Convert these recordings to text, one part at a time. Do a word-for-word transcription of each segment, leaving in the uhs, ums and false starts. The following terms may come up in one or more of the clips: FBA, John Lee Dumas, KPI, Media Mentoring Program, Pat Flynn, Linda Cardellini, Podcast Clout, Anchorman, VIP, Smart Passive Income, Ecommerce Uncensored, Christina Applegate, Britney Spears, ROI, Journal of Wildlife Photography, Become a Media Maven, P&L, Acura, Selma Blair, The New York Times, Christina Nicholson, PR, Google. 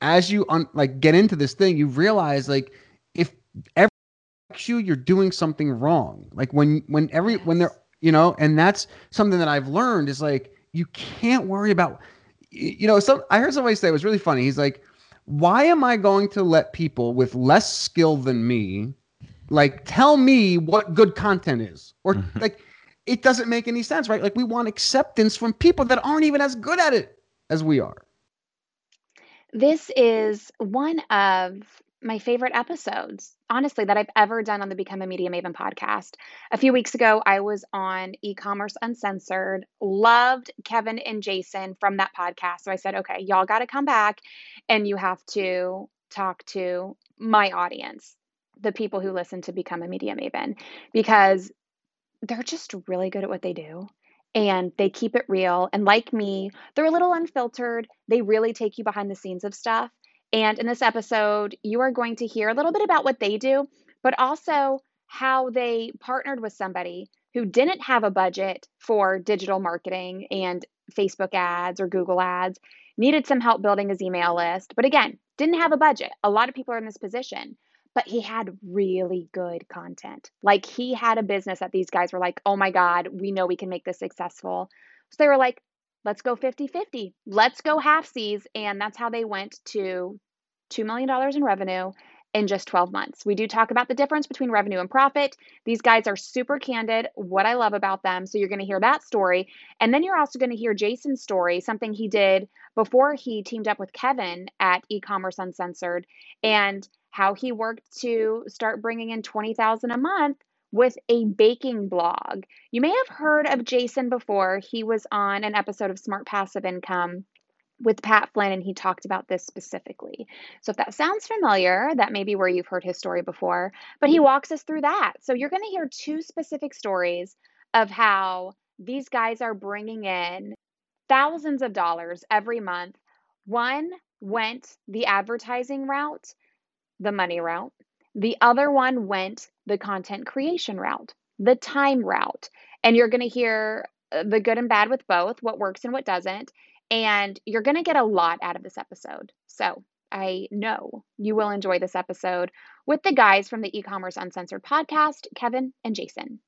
as you un- like get into this thing, you realize like if everyone likes you, you're doing something wrong. Like when when every yes. when they're you know, and that's something that I've learned is like you can't worry about. You know, some I heard somebody say it was really funny. He's like, "Why am I going to let people with less skill than me, like tell me what good content is?" Or like, it doesn't make any sense, right? Like we want acceptance from people that aren't even as good at it as we are. This is one of my favorite episodes, honestly, that I've ever done on the Become a Media Maven podcast. A few weeks ago, I was on Ecommerce Uncensored, loved Kevin and Jason from that podcast. So I said, okay, y'all got to come back and you have to talk to my audience, the people who listen to Become a Media Maven, because they're just really good at what they do. And they keep it real. And like me, they're a little unfiltered. They really take you behind the scenes of stuff. And in this episode, you are going to hear a little bit about what they do, but also how they partnered with somebody who didn't have a budget for digital marketing and Facebook ads or Google ads, needed some help building his email list, but again, didn't have a budget. A lot of people are in this position, but he had really good content. Like he had a business that these guys were like, oh my God, we know we can make this successful. So they were like, let's go fifty-fifty. Let's go halfsies. And that's how they went to two million dollars in revenue in just twelve months. We do talk about the difference between revenue and profit. These guys are super candid, what I love about them. So you're going to hear that story. And then you're also going to hear Jason's story, something he did before he teamed up with Kevin at Ecommerce Uncensored, and how he worked to start bringing in twenty thousand dollars a month with a baking blog. You may have heard of Jason before. He was on an episode of Smart Passive Income with Pat Flynn, and he talked about this specifically. So if that sounds familiar, that may be where you've heard his story before, but he walks us through that. So you're going to hear two specific stories of how these guys are bringing in thousands of dollars every month. One went the advertising route, the money route. The other one went the content creation route, the time route. And you're going to hear the good and bad with both, what works and what doesn't. And you're going to get a lot out of this episode. So I know you will enjoy this episode with the guys from the Ecommerce Uncensored podcast, Kevin and Jason.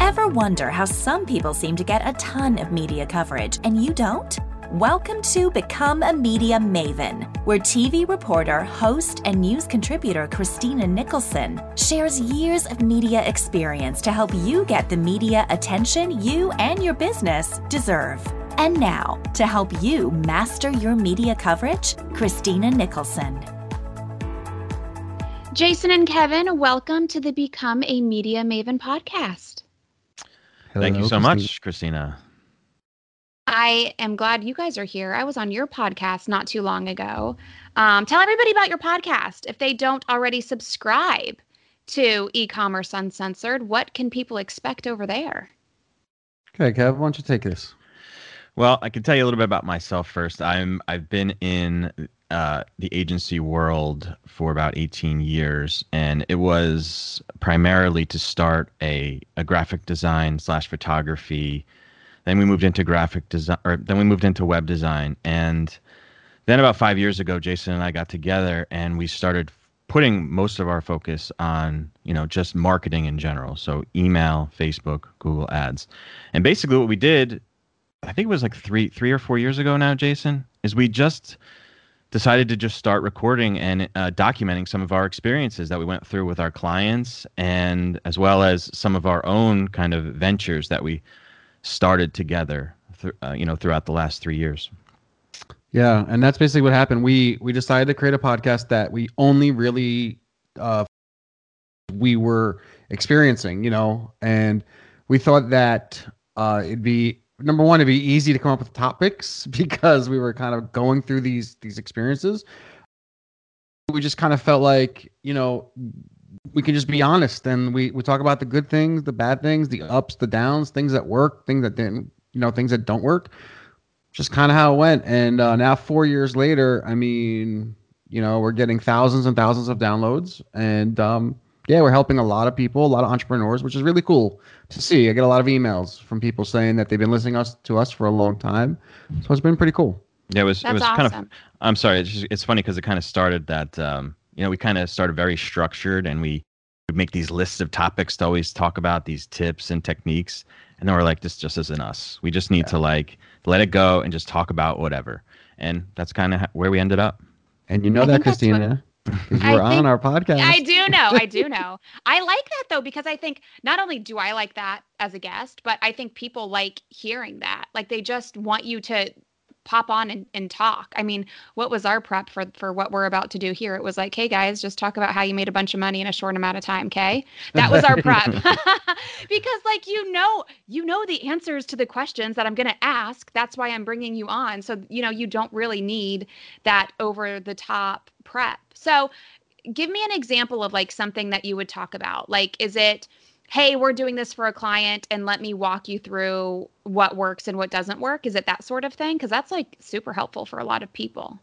Ever wonder how some people seem to get a ton of media coverage and you don't? Welcome to Become a Media Maven, where T V reporter, host, and news contributor Christina Nicholson shares years of media experience to help you get the media attention you and your business deserve. And now, to help you master your media coverage, Christina Nicholson. Jason and Kevin, welcome to the Become a Media Maven podcast. Hello, Thank you so Christina. much, Christina. I am glad you guys are here. I was on your podcast not too long ago. Um, tell everybody about your podcast. If they don't already subscribe to Ecommerce Uncensored, what can people expect over there? Okay, Kev, why don't you take this? Well, I can tell you a little bit about myself first. I'm, I've been in uh, the agency world for about eighteen years, and it was primarily to start a, a graphic design slash photography. Then we moved into graphic design, or then we moved into web design. And then about five years ago, Jason and I got together and we started putting most of our focus on, you know, just marketing in general. So email, Facebook, Google ads. And basically what we did, I think it was like three, three or four years ago now, Jason, is we just decided to just start recording and uh, documenting some of our experiences that we went through with our clients, and as well as some of our own kind of ventures that we started together, th- uh, you know, throughout the last three years. Yeah, and that's basically what happened. We we decided to create a podcast that we only really uh, we were experiencing, you know, and we thought that uh, it'd be number one, it'd be easy to come up with topics because we were kind of going through these these experiences. We just kind of felt like, you know, we can just be honest, and we, we talk about the good things, the bad things, the ups, the downs, things that work, things that didn't, you know, things that don't work, just kind of how it went. And uh, now four years later, I mean, you know, we're getting thousands and thousands of downloads, and um, yeah, we're helping a lot of people, a lot of entrepreneurs, which is really cool to see. I get a lot of emails from people saying that they've been listening us to us for a long time. So it's been pretty cool. Yeah, it was. That's it was awesome. Kind of. I'm sorry. It's, just, it's funny because it kind of started that. Um, you know, we kind of started very structured, and we would make these lists of topics to always talk about, these tips and techniques. And then we're like, this just isn't us. We just need yeah. to like let it go and just talk about whatever. And that's kind of where we ended up. And you know I that, Christina. We're on our podcast. I do know. I do know. I like that, though, because I think not only do I like that as a guest, but I think people like hearing that. Like, they just want you to pop on and, and talk. I mean, what was our prep for, for what we're about to do here? It was like, hey, guys, just talk about how you made a bunch of money in a short amount of time, okay? That was our prep. Because, like, you know, you know the answers to the questions that I'm going to ask. That's why I'm bringing you on. So, you know, you don't really need that over-the-top prep. So give me an example of, like, something that you would talk about. Like, is it, hey, we're doing this for a client and let me walk you through what works and what doesn't work? Is it that sort of thing? Because that's like super helpful for a lot of people.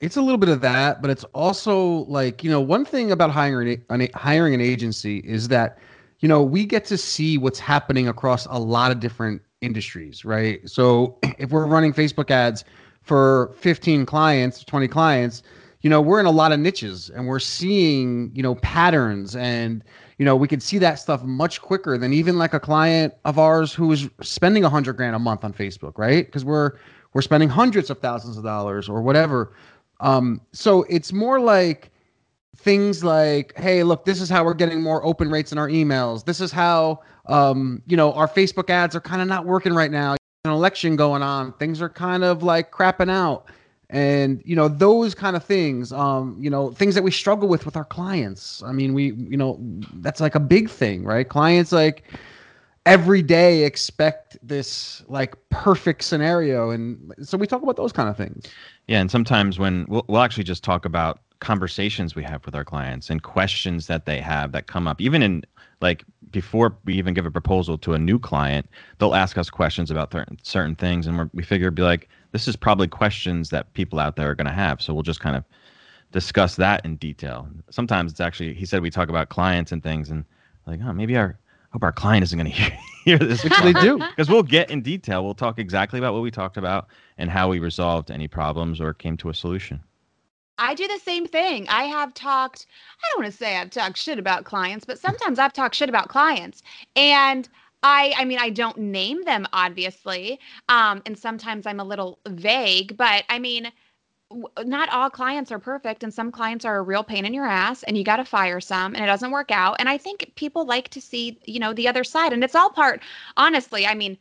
It's a little bit of that, but it's also like, you know, one thing about hiring an, hiring an agency is that, you know, we get to see what's happening across a lot of different industries, right? So if we're running Facebook ads for fifteen clients, twenty clients, you know, we're in a lot of niches and we're seeing, you know, patterns, and, you know, we could see that stuff much quicker than even like a client of ours who is spending a hundred grand a month on Facebook, right? Because we're, we're spending hundreds of thousands of dollars or whatever. Um, so it's more like things like, hey, look, this is how we're getting more open rates in our emails. This is how, um, you know, our Facebook ads are kind of not working right now. An election going on. Things are kind of like crapping out. And, you know, those kind of things, um, you know, things that we struggle with with our clients. I mean, we, you know, that's like a big thing, right? Clients like every day expect this like perfect scenario. And so we talk about those kind of things. Yeah. And sometimes when we'll, we'll actually just talk about conversations we have with our clients and questions that they have that come up, even in like before we even give a proposal to a new client, they'll ask us questions about th- certain things. And we're, we figure it'd be like, this is probably questions that people out there are going to have. So we'll just kind of discuss that in detail. Sometimes it's actually, he said we talk about clients and things, and like, oh, maybe our, I hope our client isn't going to hear, hear this. Which they do. Because we'll get in detail. We'll talk exactly about what we talked about and how we resolved any problems or came to a solution. I do the same thing. I have talked, I don't want to say I've talked shit about clients, but sometimes I've talked shit about clients. And I, I mean, I don't name them, obviously. Um, and sometimes I'm a little vague, but I mean, w- not all clients are perfect. And some clients are a real pain in your ass, and you got to fire some, and it doesn't work out. And I think people like to see, you know, the other side, and it's all part, honestly, I mean,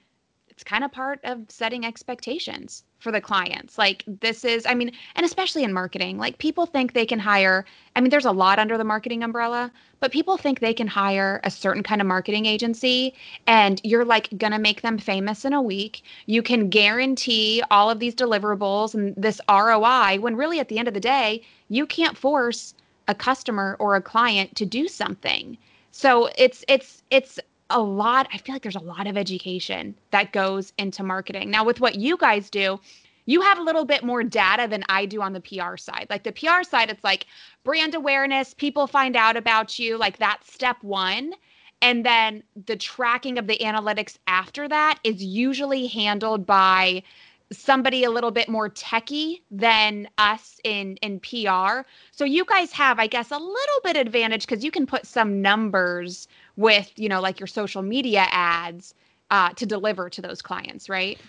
it's kind of part of setting expectations for the clients. Like this is, I mean, and especially in marketing, like people think they can hire, I mean, there's a lot under the marketing umbrella, but people think they can hire a certain kind of marketing agency and you're like going to make them famous in a week. You can guarantee all of these deliverables and this R O I, when really at the end of the day, you can't force a customer or a client to do something. So it's, it's, it's, a lot, I feel like there's a lot of education that goes into marketing. Now, with what you guys do, you have a little bit more data than I do on the P R side. Like the P R side, it's like brand awareness, people find out about you, like that's step one. And then the tracking of the analytics after that is usually handled by somebody a little bit more techie than us in, in P R. So you guys have, I guess, a little bit advantage because you can put some numbers with, you know, like your social media ads uh, to deliver to those clients, right?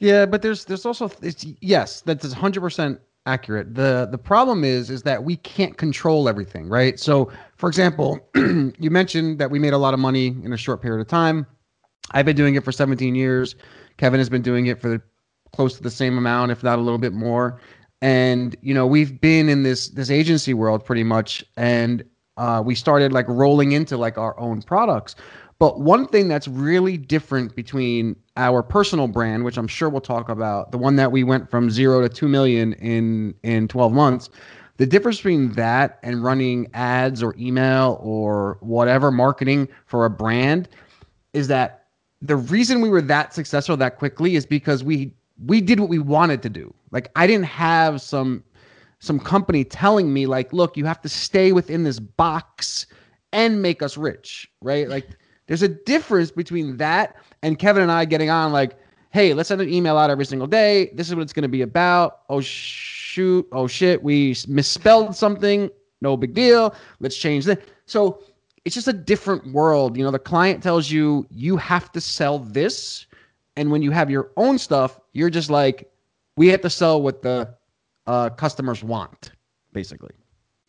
Yeah, but there's there's also, it's, yes, that's one hundred percent accurate. The the problem is, is that we can't control everything, right? So, for example, you mentioned that we made a lot of money in a short period of time. I've been doing it for seventeen years. Kevin has been doing it for the close to the same amount, if not a little bit more. And, you know, we've been in this this agency world pretty much. And uh, we started like rolling into like our own products. But one thing that's really different between our personal brand, which I'm sure we'll talk about, the one that we went from zero to two million in, in twelve months, the difference between that and running ads or email or whatever marketing for a brand is that the reason we were that successful that quickly is because we we did what we wanted to do. Like I didn't have some, some company telling me like, look, you have to stay within this box and make us rich, right? Like there's a difference between that and Kevin and I getting on like, hey, let's send an email out every single day. This is what it's going to be about. Oh, shoot. Oh, shit. We misspelled something. No big deal. Let's change that. So it's just a different world. You know, the client tells you, you have to sell this. And when you have your own stuff, you're just like, we have to sell what the uh, customers want, basically.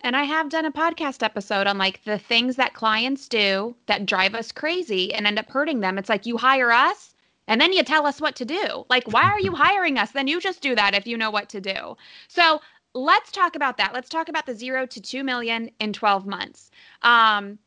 And I have done a podcast episode on like the things that clients do that drive us crazy and end up hurting them. It's like you hire us and then you tell us what to do. Like, why are you hiring us? Then you just do that if you know what to do. So let's talk about that. Let's talk about the zero to two million in twelve months. Um,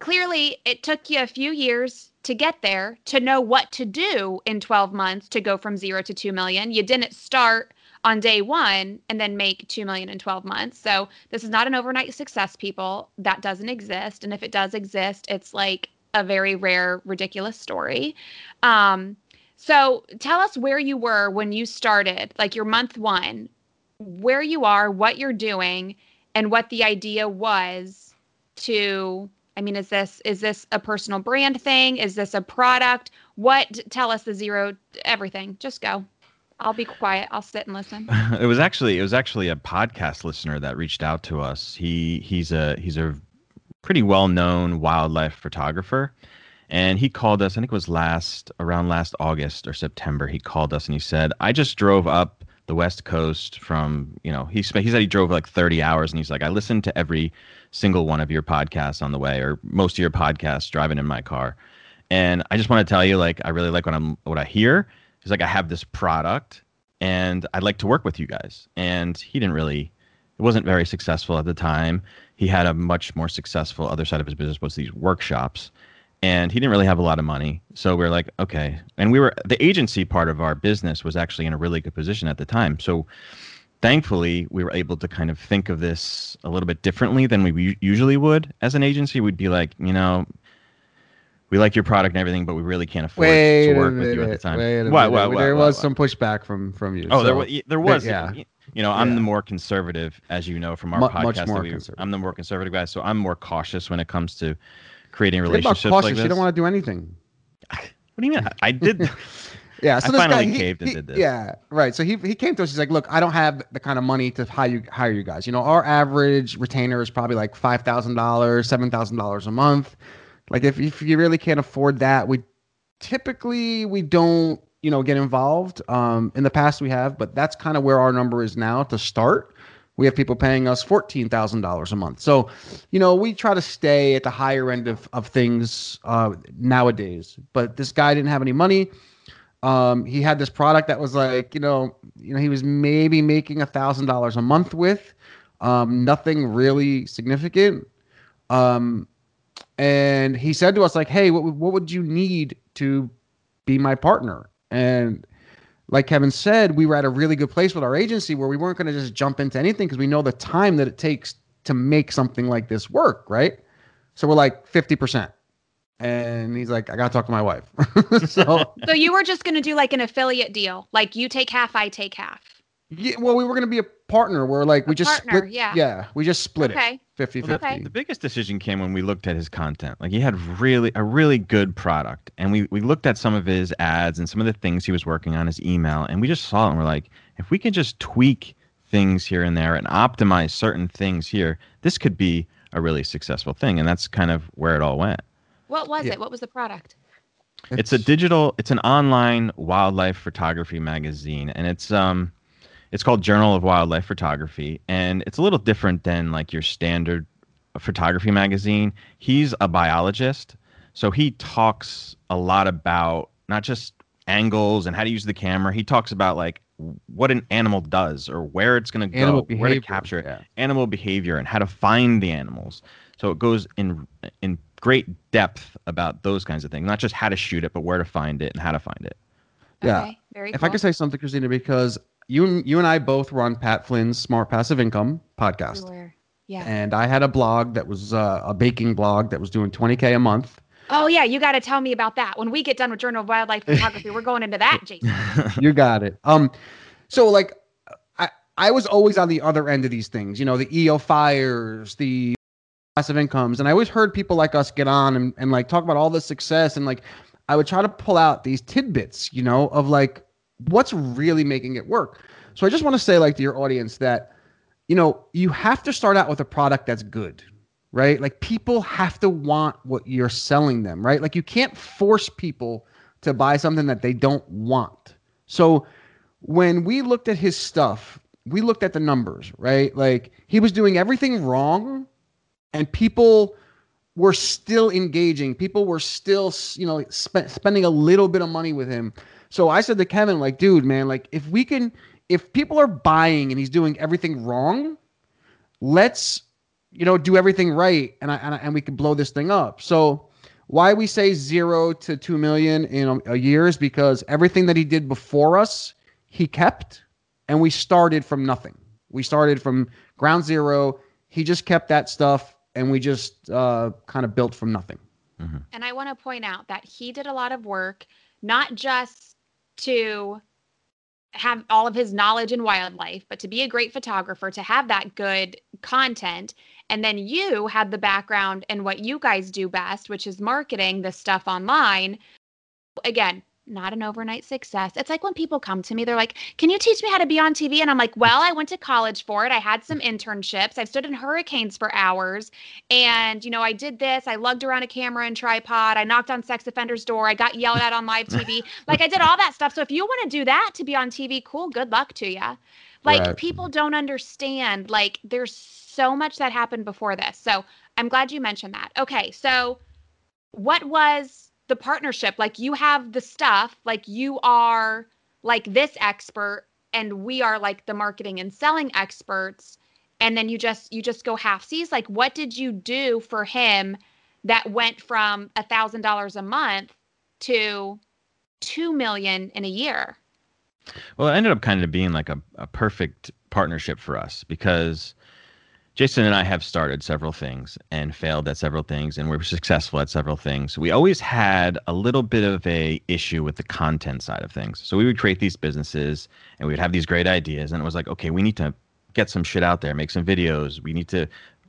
clearly, it took you a few years to get there, to know what to do in twelve months to go from zero to two million. You didn't start on day one and then make two million in twelve months. So this is not an overnight success, people. That doesn't exist. And if it does exist, it's like a very rare, ridiculous story. Um, so tell us where you were when you started, like your month one, where you are, what you're doing, and what the idea was to, I mean, is this, is this a personal brand thing? Is this a product? What, tell us the zero, everything, just go. I'll be quiet. I'll sit and listen. It was actually it was actually a podcast listener that reached out to us. He he's a he's a pretty well-known wildlife photographer, and he called us. I think it was last around last August or September. He called us and he said, "I just drove up the West Coast from you know he spent, he said he drove like thirty hours, and he's like, I listened to every single one of your podcasts on the way, or most of your podcasts driving in my car, and I just want to tell you like I really like what I'm what I hear." He's like, I have this product and I'd like to work with you guys. And he didn't really, it wasn't very successful at the time. He had a much more successful other side of his business, was these workshops. And he didn't really have a lot of money. So we we're like, okay. And we were, the agency part of our business was actually in a really good position at the time. So thankfully, we were able to kind of think of this a little bit differently than we usually would as an agency. We'd be like, you know, we like your product and everything, but we really can't afford wait to work minute, with you at the time. Wait why, why, why, there why, was why, some pushback from, from you. Oh, so. there was. There was. Yeah. You know, I'm yeah. the more conservative, as you know from our M- podcast. Much more we, conservative. I'm the more conservative guy, so I'm more cautious when it comes to creating relationships about cautious, like this. You don't want to do anything. What do you mean? I, I did. yeah. So I finally guy, he, caved and he, did this. Yeah. Right. So he he came to us. He's like, look, I don't have the kind of money to hire you, hire you guys. You know, our average retainer is probably like five thousand dollars, seven thousand dollars a month. Like if, if you really can't afford that, we typically, we don't, you know, get involved. Um, in the past we have, but that's kind of where our number is now to start. We have people paying us fourteen thousand dollars a month. So, you know, we try to stay at the higher end of, of things uh, nowadays, but this guy didn't have any money. Um, he had this product that was like, you know, you know, he was maybe making a thousand dollars a month with um, nothing really significant. Um, And he said to us like, hey, what, what would you need to be my partner? And like Kevin said, we were at a really good place with our agency where we weren't going to just jump into anything because we know the time that it takes to make something like this work, right? So we're like fifty percent. And he's like, I got to talk to my wife. so, so you were just going to do like an affiliate deal. Like you take half, I take half. Yeah, well, we were going to be a partner. We're like, we a just partner, split. Yeah. yeah, we just split okay. it. fifty fifty. Well, okay. The biggest decision came when we looked at his content. Like he had really a really good product. And we, we looked at some of his ads and some of the things he was working on, his email. And we just saw it and we're like, if we can just tweak things here and there and optimize certain things here, this could be a really successful thing. And that's kind of where it all went. What was yeah. it? What was the product? It's, it's a digital, it's an online wildlife photography magazine. And it's... um. It's called Journal of Wildlife Photography, and it's a little different than like your standard photography magazine. He's a biologist, so he talks a lot about not just angles and how to use the camera. He talks about like what an animal does or where it's going to go, behavior, where to capture it, yeah. animal behavior, and how to find the animals. So it goes in in great depth about those kinds of things, not just how to shoot it, but where to find it and how to find it. Yeah. Okay, very if cool. I could say something, Christina, because You you and I both were on Pat Flynn's Smart Passive Income podcast. We were. Yeah. And I had a blog that was uh, a baking blog that was doing twenty K a month. Oh, yeah. You got to tell me about that. When we get done with Journal of Wildlife Photography, we're going into that, Jason. You got it. Um, So, like, I, I was always on the other end of these things. You know, the E O fires, the passive incomes. And I always heard people like us get on and, and like talk about all the success. And like, I would try to pull out these tidbits, you know, of like, what's really making it work. So I just want to say like to your audience that, you know, you have to start out with a product that's good, right? Like people have to want what you're selling them, right? Like you can't force people to buy something that they don't want. So when we looked at his stuff, we looked at the numbers, right? Like he was doing everything wrong and people were still engaging. People were still, you know, sp- spending a little bit of money with him. So I said to Kevin, like, dude, man, like if we can, if people are buying and he's doing everything wrong, let's, you know, do everything right. And I, and, I, and we can blow this thing up. So why we say zero to two million in a, a year is because everything that he did before us, he kept, and we started from nothing. We started from ground zero. He just kept that stuff and we just uh, kind of built from nothing. Mm-hmm. And I want to point out that he did a lot of work, not just to have all of his knowledge in wildlife, but to be a great photographer, to have that good content. And then you had the background and what you guys do best, which is marketing this stuff online. Again, not an overnight success. It's like when people come to me, they're like, can you teach me how to be on T V? And I'm like, well, I went to college for it. I had some internships. I've stood in hurricanes for hours. And, you know, I did this. I lugged around a camera and tripod. I knocked on sex offenders' door. I got yelled at on live T V. Like I did all that stuff. So if you want to do that to be on T V, cool, good luck to you. Like right. People don't understand, like there's so much that happened before this. So I'm glad you mentioned that. Okay. So what was the partnership? Like you have the stuff, like you are like this expert and we are like the marketing and selling experts. And then you just, you just go halfsies. Like what did you do for him that went from a thousand dollars a month to two million in a year? Well, it ended up kind of being like a, a perfect partnership for us because Jason and I have started several things and failed at several things, and we're successful at several things. We always had a little bit of a issue with the content side of things. So we would create these businesses and we would have these great ideas. And it was like, okay, we need to get some shit out there, make some videos. We need to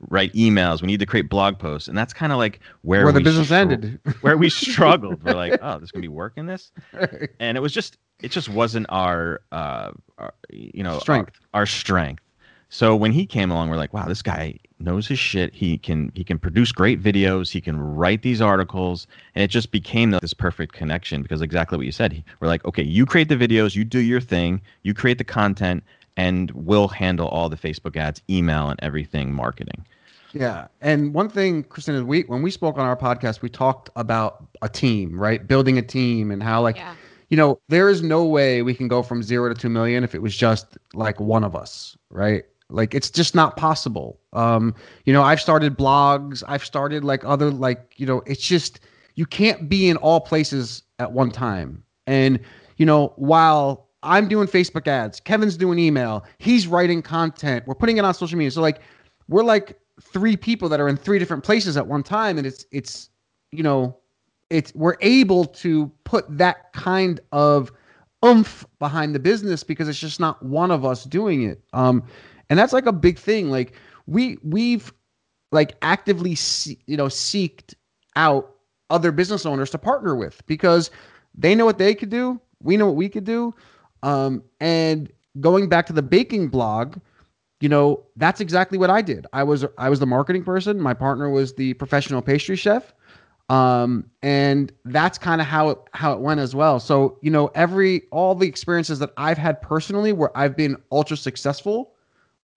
write emails. We need to create blog posts. And that's kind of like where, where the business str- ended, where we struggled. We're like, oh, there's going to be work in this. And it was just, it just wasn't our, uh, our you know, strength. Our, our strength. So when he came along, we're like, wow, this guy knows his shit. He can he can produce great videos. He can write these articles. And it just became this perfect connection because exactly what you said. We're like, okay, you create the videos. You do your thing. You create the content. And we'll handle all the Facebook ads, email, and everything marketing. Yeah. And one thing, Christina, we, when we spoke on our podcast, we talked about a team, right? Building a team and how like, yeah. you know, there is no way we can go from zero to two million if it was just like one of us, right? Like, it's just not possible. Um, you know, I've started blogs. I've started like other, like, you know, it's just, you can't be in all places at one time. And, you know, while I'm doing Facebook ads, Kevin's doing email, he's writing content, we're putting it on social media. So like, we're like three people that are in three different places at one time. And it's, it's, you know, it's, we're able to put that kind of oomph behind the business because it's just not one of us doing it. Um, And that's like a big thing. Like we we've like actively see, you know seeked out other business owners to partner with because they know what they could do. We know what we could do. Um, and going back to the baking blog, you know that's exactly what I did. I was I was the marketing person. My partner was the professional pastry chef. Um, and that's kind of how it, how it went as well. So you know every all the experiences that I've had personally where I've been ultra successful.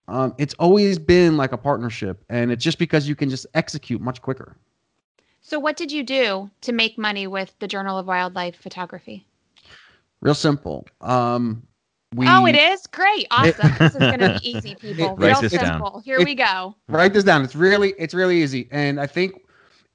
Um, it's always been like a partnership, and it's just because you can just execute much quicker. So what did you do to make money with the Journal of Wildlife Photography? Real simple. Um, we, oh, it is? Great. Awesome. It, this is going to be easy, people. Real simple. Down. Here it, we go. Write this down. It's really, it's really easy. And I think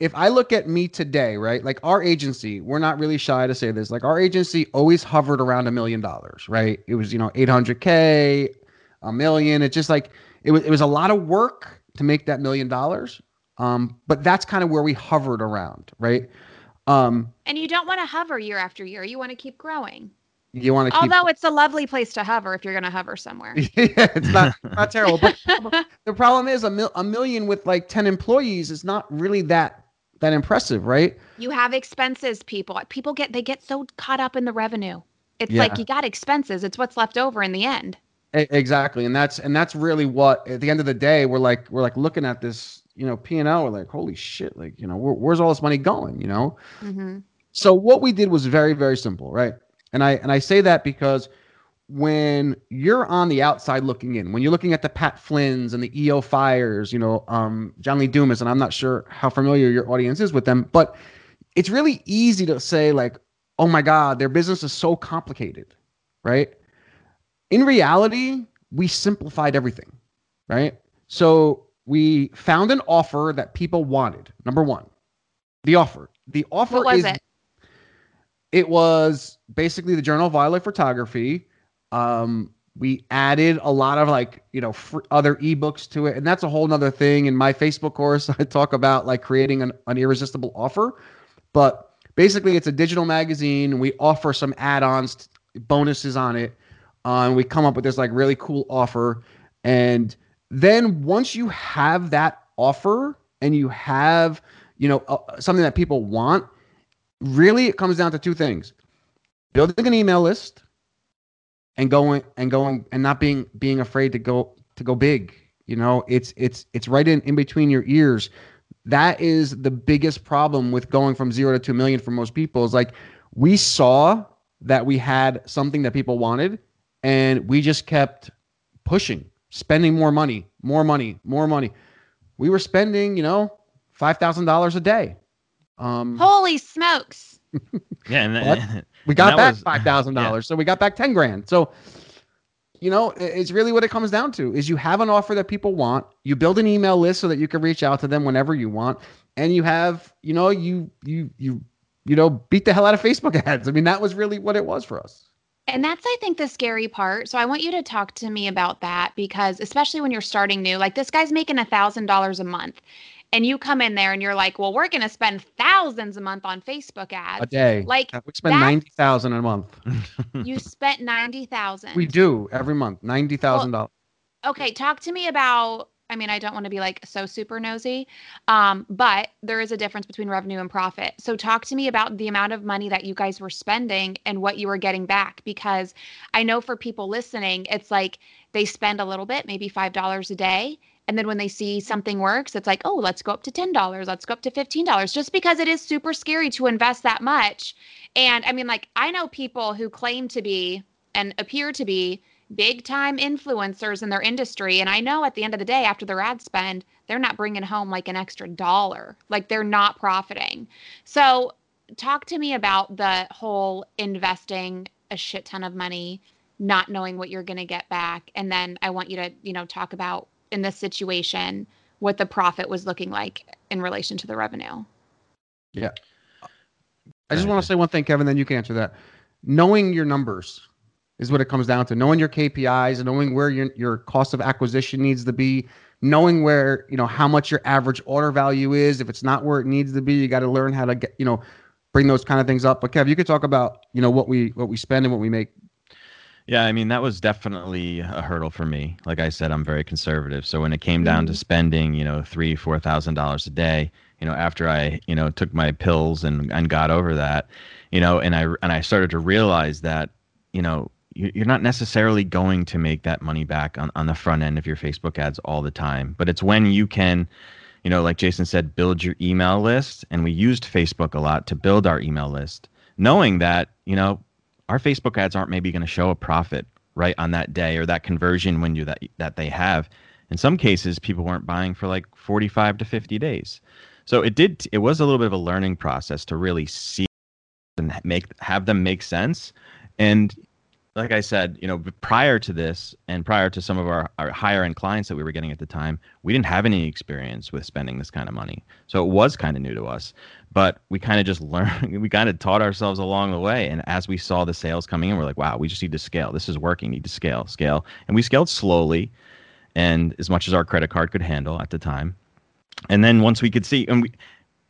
if I look at me today, right, like our agency, we're not really shy to say this, like our agency always hovered around a million dollars, right? It was, you know, eight hundred K. A million. It's just like, it was, it was a lot of work to make that million dollars. Um, but that's kind of where we hovered around. Right. Um, and you don't want to hover year after year. You want to keep growing. you want to keep. Although it's a lovely place to hover if you're going to hover somewhere. Yeah, it's not, not terrible. But the problem is a, mil a million with like ten employees is not really that that impressive, right? You have expenses, people. People get they get so caught up in the revenue. It's yeah. like you got expenses. It's what's left over in the end. Exactly, and that's and that's really what at the end of the day we're like we're like looking at this, you know, P and L. We're like, holy shit, like you know, where, where's all this money going, you know? Mm-hmm. So what we did was very, very simple, right? And I and I say that because when you're on the outside looking in, when you're looking at the Pat Flynn's and the E O Fires, you know, um, John Lee Dumas, and I'm not sure how familiar your audience is with them, but it's really easy to say like, oh my God, their business is so complicated, right? In reality, we simplified everything, right? So we found an offer that people wanted. Number one, the offer. The offer what was is, it? It was basically the Journal of Wildlife Photography. Um, we added a lot of like, you know, fr other eBooks to it. And that's a whole nother thing. In my Facebook course, I talk about like creating an, an irresistible offer, but basically it's a digital magazine. We offer some add-ons, bonuses on it. Uh, and we come up with this like really cool offer. And then once you have that offer and you have, you know, uh, something that people want, really it comes down to two things: building an email list and going and going and not being being afraid to go to go big. You know, it's it's it's right in, in between your ears. That is the biggest problem with going from zero to two million for most people. Is like we saw that we had something that people wanted and we just kept pushing, spending more money, more money, more money. We were spending, you know, five thousand dollars a day. Um, Holy smokes. Yeah, and that, we got and back was, five thousand dollars. Yeah. So we got back ten grand. So, you know, it's really what it comes down to is you have an offer that people want. You build an email list so that you can reach out to them whenever you want. And you have, you know, you, you, you, you know, beat the hell out of Facebook ads. I mean, that was really what it was for us. And that's, I think, the scary part. So I want you to talk to me about that, because especially when you're starting new, like this guy's making a thousand dollars a month. And you come in there and you're like, well, we're going to spend thousands a month on Facebook ads. A day. Like, we spend ninety thousand dollars a month. You spent ninety thousand dollars. We do every month, ninety thousand dollars. Well, okay. Talk to me about, I mean, I don't want to be like so super nosy, um, but there is a difference between revenue and profit. So talk to me about the amount of money that you guys were spending and what you were getting back. Because I know for people listening, it's like they spend a little bit, maybe five dollars a day. And then when they see something works, it's like, oh, let's go up to ten dollars. Let's go up to fifteen dollars, just because it is super scary to invest that much. And I mean, like, I know people who claim to be and appear to be big time influencers in their industry. And I know at the end of the day, after their ad spend, they're not bringing home like an extra dollar, like they're not profiting. So talk to me about the whole investing a shit ton of money, not knowing what you're going to get back. And then I want you to, you know, talk about in this situation, what the profit was looking like in relation to the revenue. Yeah. I just want to say one thing, Kevin, then you can answer that. Knowing your numbers is what it comes down to. Knowing your K P Is and knowing where your, your cost of acquisition needs to be, knowing where, you know, how much your average order value is. If it's not where it needs to be, you got to learn how to get, you know, bring those kind of things up. But Kev, you could talk about, you know, what we, what we spend and what we make. Yeah, I mean, that was definitely a hurdle for me. Like I said, I'm very conservative. So when it came down to spending, you know, three, four thousand dollars a day, you know, after I, you know, took my pills and, and got over that, you know, and I and I started to realize that, you know, you're not necessarily going to make that money back on, on the front end of your Facebook ads all the time. But it's when you can, you know, like Jason said, build your email list. And we used Facebook a lot to build our email list, knowing that, you know, our Facebook ads aren't maybe going to show a profit right on that day or that conversion window that that they have. In some cases, people weren't buying for like forty-five to fifty days. So it did. It was a little bit of a learning process to really see and make have them make sense. And like I said, you know, prior to this and prior to some of our, our higher end clients that we were getting at the time, we didn't have any experience with spending this kind of money. So it was kind of new to us. But we kind of just learned, we kind of taught ourselves along the way. And as we saw the sales coming in, we're like, wow, we just need to scale. This is working. Need to scale, scale. And we scaled slowly and as much as our credit card could handle at the time. And then once we could see, and we,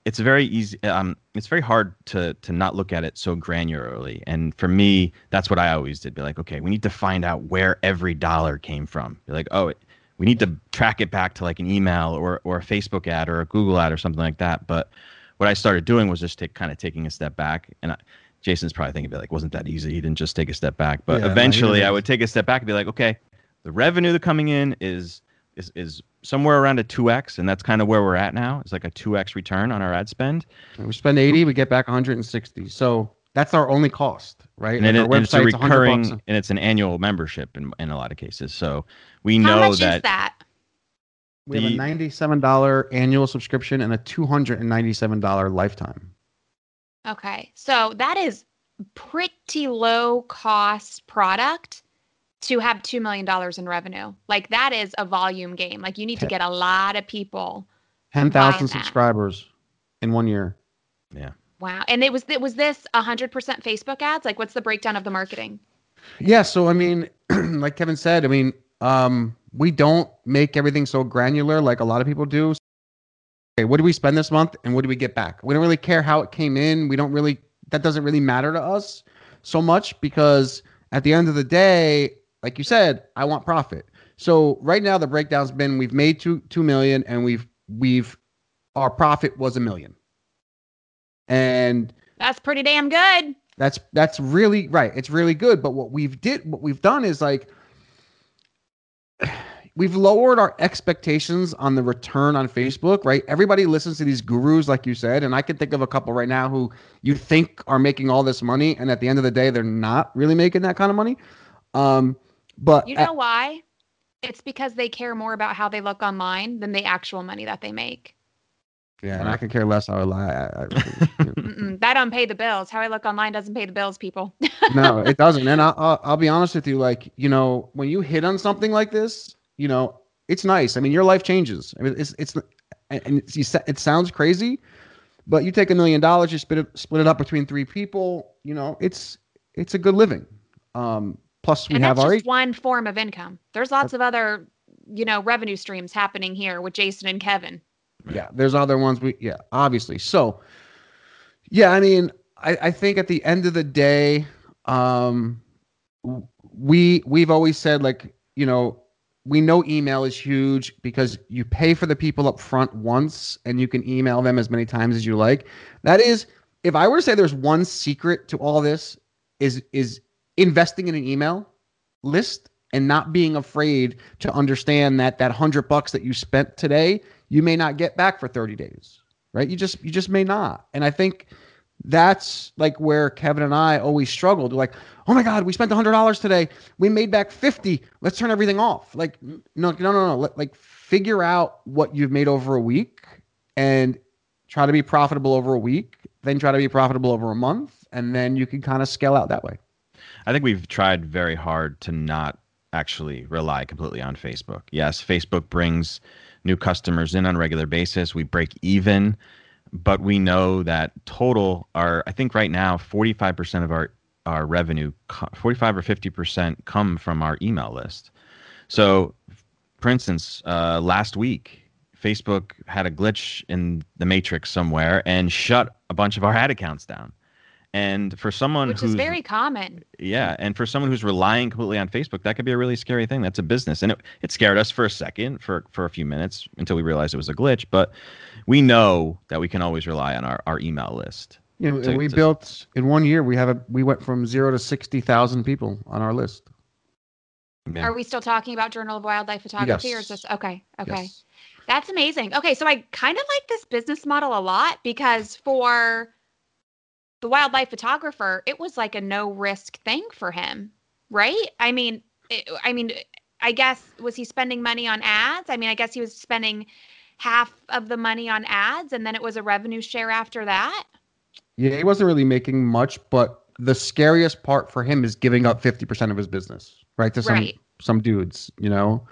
it's very easy. Um, it's very hard to to not look at it so granularly. And for me, that's what I always did. Be like, okay, we need to find out where every dollar came from. Be like, oh, it, we need to track it back to like an email or or a Facebook ad or a Google ad or something like that. But what I started doing was just take, kind of taking a step back. And I, Jason's probably thinking, be like, wasn't that easy? He didn't just take a step back. But yeah, eventually, I would take a step back and be like, okay, the revenue that's coming in is is is somewhere around a two X, and that's kind of where we're at now. It's like a two X return on our ad spend. We spend eighty, we get back one hundred sixty. So that's our only cost, right? And, and, it, our and it's a recurring, bucks. And it's an annual membership in, in a lot of cases. So we How know much that, is that we the, have a ninety-seven dollars annual subscription and a two hundred ninety-seven dollars lifetime. Okay. So that is pretty low cost product to have two million dollars in revenue. Like that is a volume game. Like you need ten, to get a lot of people. ten thousand subscribers in one year. Yeah. Wow. And it was, it was this one hundred percent Facebook ads? Like what's the breakdown of the marketing? Yeah. So, I mean, like Kevin said, I mean, um, we don't make everything so granular like a lot of people do. So, okay, what do we spend this month and what do we get back? We don't really care how it came in. We don't really, that doesn't really matter to us so much because at the end of the day, like you said, I want profit. So right now the breakdown's been we've made two two million and we've we've our profit was a million. And that's pretty damn good. That's that's really right. It's really good. But what we've did what we've done is like we've lowered our expectations on the return on Facebook, right? Everybody listens to these gurus, like you said, and I can think of a couple right now who you think are making all this money, and at the end of the day, they're not really making that kind of money. Um But you know at, why? It's because they care more about how they look online than the actual money that they make. Yeah, and I could care less how I lie. I, I, yeah. That don't pay the bills. How I look online doesn't pay the bills, people. No, it doesn't. And I, I'll, I'll be honest with you. Like, you know, when you hit on something like this, you know, it's nice. I mean, your life changes. I mean, it's it's and it's, it sounds crazy, but you take a million dollars, you split it split it up between three people. You know, it's it's a good living. Um. Plus, we and have that's our just one form of income. There's lots of other, you know, revenue streams happening here with Jason and Kevin. Yeah, there's other ones. We yeah, obviously. So, yeah, I mean, I, I think at the end of the day, um, we we've always said like, you know, we know email is huge because you pay for the people up front once, and you can email them as many times as you like. That is, if I were to say there's one secret to all this, is is. investing in an email list and not being afraid to understand that that hundred bucks that you spent today, you may not get back for thirty days, right? You just, you just may not. And I think that's like where Kevin and I always struggled. We're like, oh my God, we spent a hundred dollars today. We made back fifty. Let's turn everything off. Like, no, no, no, no. Let, like figure out what you've made over a week and try to be profitable over a week, then try to be profitable over a month. And then you can kind of scale out that way. I think we've tried very hard to not actually rely completely on Facebook. Yes, Facebook brings new customers in on a regular basis. We break even, but we know that total are, I think right now, forty-five percent of our, our revenue, forty-five or fifty percent come from our email list. So for instance, uh, last week, Facebook had a glitch in the matrix somewhere and shut a bunch of our ad accounts down. And for someone who's, which is very common. Yeah. And for someone who's relying completely on Facebook, that could be a really scary thing. That's a business. And it, it scared us for a second, for, for a few minutes until we realized it was a glitch. But we know that we can always rely on our, our email list. Yeah, to, and we to, built in one year, we have a we went from zero to sixty thousand people on our list. Yeah. Are we still talking about Journal of Wildlife Photography? Yes. Or is this? Okay. Okay. Yes. That's amazing. Okay. So I kind of like this business model a lot because for the wildlife photographer, it was like a no risk thing for him, right? I mean, it, I mean, I guess, was he spending money on ads? I mean, I guess he was spending half of the money on ads and then it was a revenue share after that. Yeah, he wasn't really making much, but the scariest part for him is giving up fifty percent of his business, right? To some, right. some dudes, you know?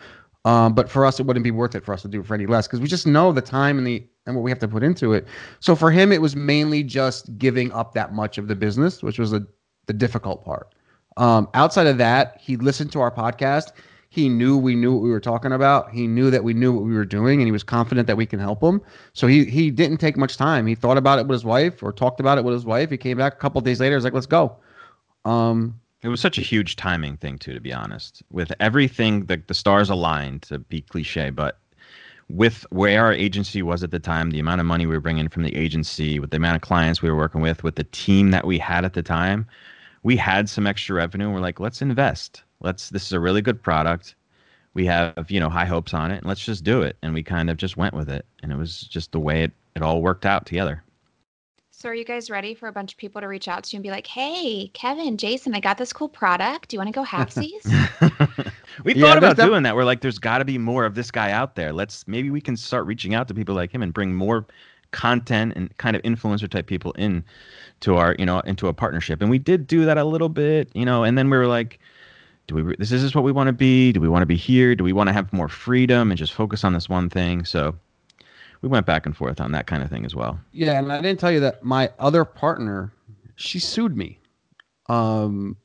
Um, but for us, it wouldn't be worth it for us to do for any less because we just know the time and the and what we have to put into it. So for him, it was mainly just giving up that much of the business, which was a, the difficult part. Um, outside of that, he listened to our podcast. He knew we knew what we were talking about. He knew that we knew what we were doing, and he was confident that we can help him. So he he didn't take much time. He thought about it with his wife, or talked about it with his wife. He came back a couple of days later. He's like, let's go. Um, it was such a huge timing thing too, to be honest. With everything, the, the stars aligned, to be cliche, but with where our agency was at the time, the amount of money we were bringing from the agency, with the amount of clients we were working with, with the team that we had at the time, we had some extra revenue. And we're like, let's invest. Let's, this is a really good product. We have, you know, high hopes on it, and let's just do it. And we kind of just went with it. And it was just the way it, it all worked out together. So are you guys ready for a bunch of people to reach out to you and be like, hey, Kevin, Jason, I got this cool product. Do you want to go halfsies? We yeah, thought about that, doing that. We're like, there's got to be more of this guy out there. Let's, maybe we can start reaching out to people like him and bring more content and kind of influencer type people in to our, you know, into a partnership. And we did do that a little bit, you know, and then we were like, do we, this is what we want to be? Do we want to be here? Do we want to have more freedom and just focus on this one thing? So we went back and forth on that kind of thing as well. Yeah. And I didn't tell you that my other partner, she sued me. Um,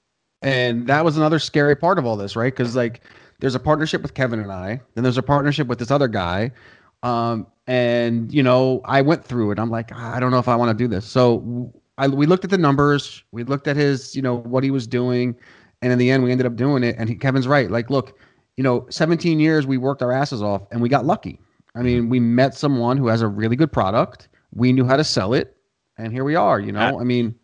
and that was another scary part of all this, right? Cause like there's a partnership with Kevin and I, then there's a partnership with this other guy. Um, and you know, I went through it. I'm like, I don't know if I want to do this. So I, we looked at the numbers, we looked at his, you know, what he was doing. And in the end, we ended up doing it. And he, Kevin's right. Like, look, you know, seventeen years, we worked our asses off and we got lucky. I mean, we met someone who has a really good product. We knew how to sell it. And here we are, you know, at, I mean.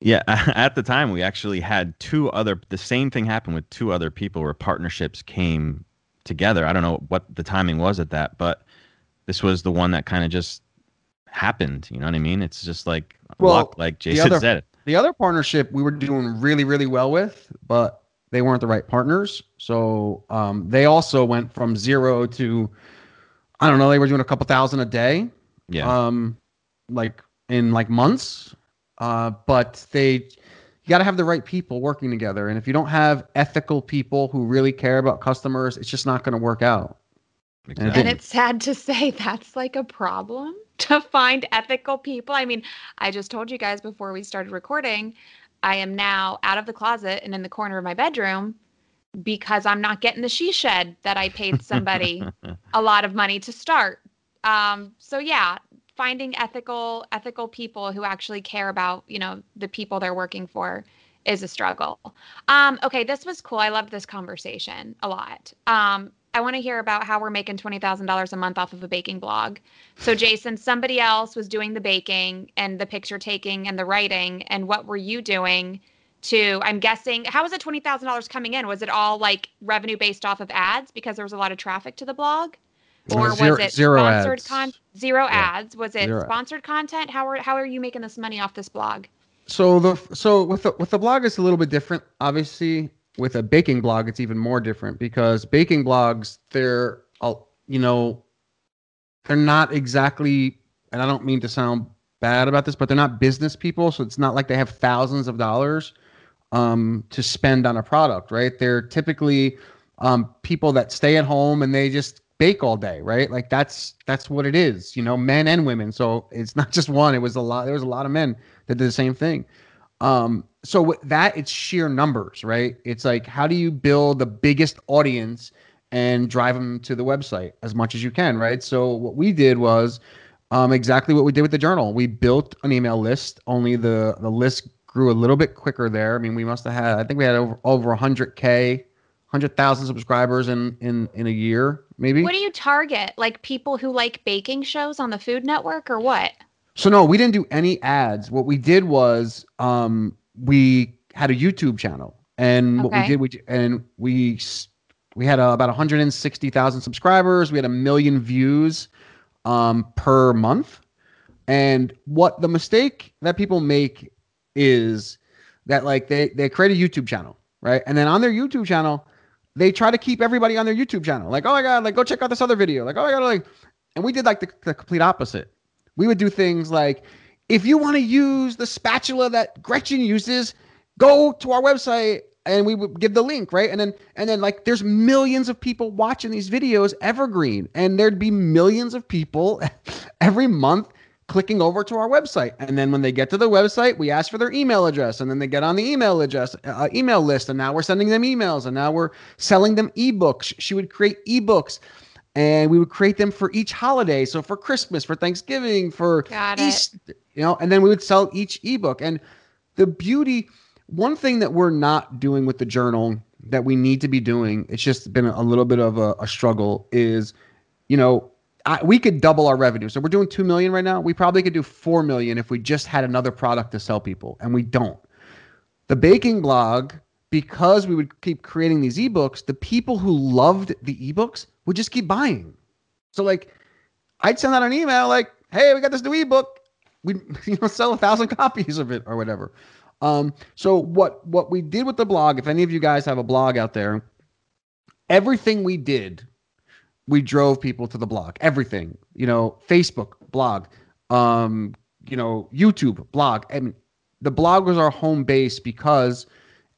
Yeah. At the time, we actually had two other, the same thing happened with two other people where partnerships came together. I don't know what the timing was at that, but this was the one that kind of just happened. You know what I mean? It's just like, well, luck, like Jason other, said it. The other partnership we were doing really, really well with, but they weren't the right partners. So um, they also went from zero to, I don't know, they were doing a couple thousand a day, yeah, um, like in like months. Uh, but they, you got to have the right people working together. And if you don't have ethical people who really care about customers, it's just not going to work out. Exactly. And, it and it's sad to say that's like a problem. To find ethical people. I mean, I just told you guys before we started recording, I am now out of the closet and in the corner of my bedroom because I'm not getting the she shed that I paid somebody a lot of money to start. Um, so yeah, finding ethical, ethical people who actually care about, you know, the people they're working for is a struggle. Um, okay. This was cool. I loved this conversation a lot. Um, I want to hear about how we're making twenty thousand dollars a month off of a baking blog. So Jason, somebody else was doing the baking and the picture taking and the writing. And what were you doing to, I'm guessing, how was it twenty thousand dollars coming in? Was it all like revenue based off of ads because there was a lot of traffic to the blog? Or zero, was it zero sponsored content? Zero yeah. ads. Was it zero sponsored ads. content? How are, how are you making this money off this blog? So the, so with the, with the blog, it's a little bit different, obviously. With a baking blog, it's even more different because baking blogs, they're, you know, they're not exactly, and I don't mean to sound bad about this, but they're not business people. So it's not like they have thousands of dollars um, to spend on a product, right? They're typically um, people that stay at home and they just bake all day, right? Like that's, that's what it is, you know, men and women. So it's not just one, it was a lot, there was a lot of men that did the same thing. Um, so with that, it's sheer numbers, right? It's like, how do you build the biggest audience and drive them to the website as much as you can, right? So what we did was um, exactly what we did with the journal. We built an email list, only the, the list grew a little bit quicker there. I mean, we must have had, I think we had over, over one hundred K, one hundred thousand subscribers in, in, in a year, maybe. What do you target? Like people who like baking shows on the Food Network or what? So no, we didn't do any ads. What we did was um, we had a YouTube channel, and okay. what we did, we and we we had uh, about one hundred sixty thousand subscribers. We had a million views um, per month. And what the mistake that people make is that like they they create a YouTube channel, right? And then on their YouTube channel, they try to keep everybody on their YouTube channel. Like, oh my god, like go check out this other video. Like, oh my god, like, and we did like the, the complete opposite. We would do things like, if you want to use the spatula that Gretchen uses, go to our website and we would give the link, right? And then, and then like, there's millions of people watching these videos evergreen, and there'd be millions of people every month clicking over to our website. And then when they get to the website, we ask for their email address, and then they get on the email address, uh, email list. And now we're sending them emails, and now we're selling them eBooks. She would create eBooks, and we would create them for each holiday. So for Christmas, for Thanksgiving, for Easter, you know, and then we would sell each eBook. And the beauty, one thing that we're not doing with the journal that we need to be doing, it's just been a little bit of a, a struggle is, you know, I, we could double our revenue. So we're doing two million right now. We probably could do four million if we just had another product to sell people, and we don't. The baking blog, because we would keep creating these eBooks, the people who loved the eBooks would just keep buying. So like, I'd send out an email like, hey, we got this new eBook. We you know, sell a thousand copies of it or whatever. Um, so what, what we did with the blog, if any of you guys have a blog out there, everything we did, we drove people to the blog, everything, you know, Facebook blog, um, you know, YouTube blog. And the blog was our home base because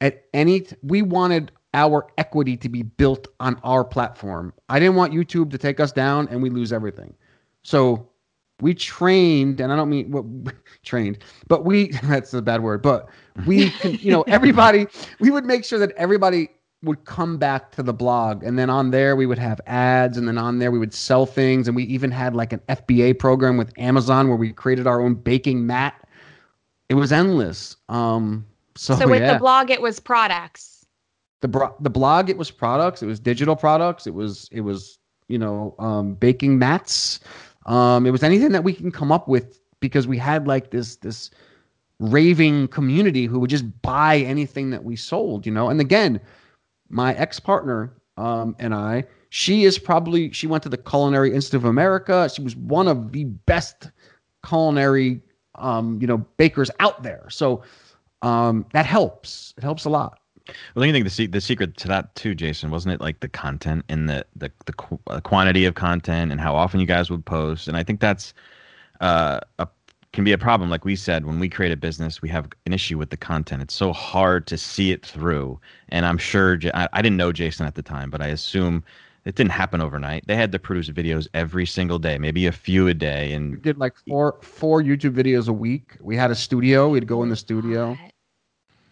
at any, t- we wanted our equity to be built on our platform. I didn't want YouTube to take us down and we lose everything. So we trained, and I don't mean what well, trained, but we, that's a bad word, but we, you know, everybody, we would make sure that everybody would come back to the blog. And then on there, we would have ads. And then on there, we would sell things. And we even had like an F B A program with Amazon where we created our own baking mat. It was endless. Um, so, so with yeah. the blog, it was products. The bro- the blog, it was products. It was digital products. It was, it was, you know, um, baking mats. Um, it was anything that we can come up with because we had like this, this raving community who would just buy anything that we sold, you know? And again, my ex-partner um, and I, she is probably, she went to the Culinary Institute of America. She was one of the best culinary, um, you know, bakers out there. So um, that helps. It helps a lot. Well, I think the, the secret to that too, Jason, wasn't it like the content and the, the, the qu- quantity of content and how often you guys would post. And I think that's uh, a can be a problem. Like we said, when we create a business, we have an issue with the content. It's so hard to see it through. And I'm sure, I, I didn't know Jason at the time, but I assume it didn't happen overnight. They had to produce videos every single day, maybe a few a day. And we did like four, four YouTube videos a week. We had a studio. We'd go in the studio. What?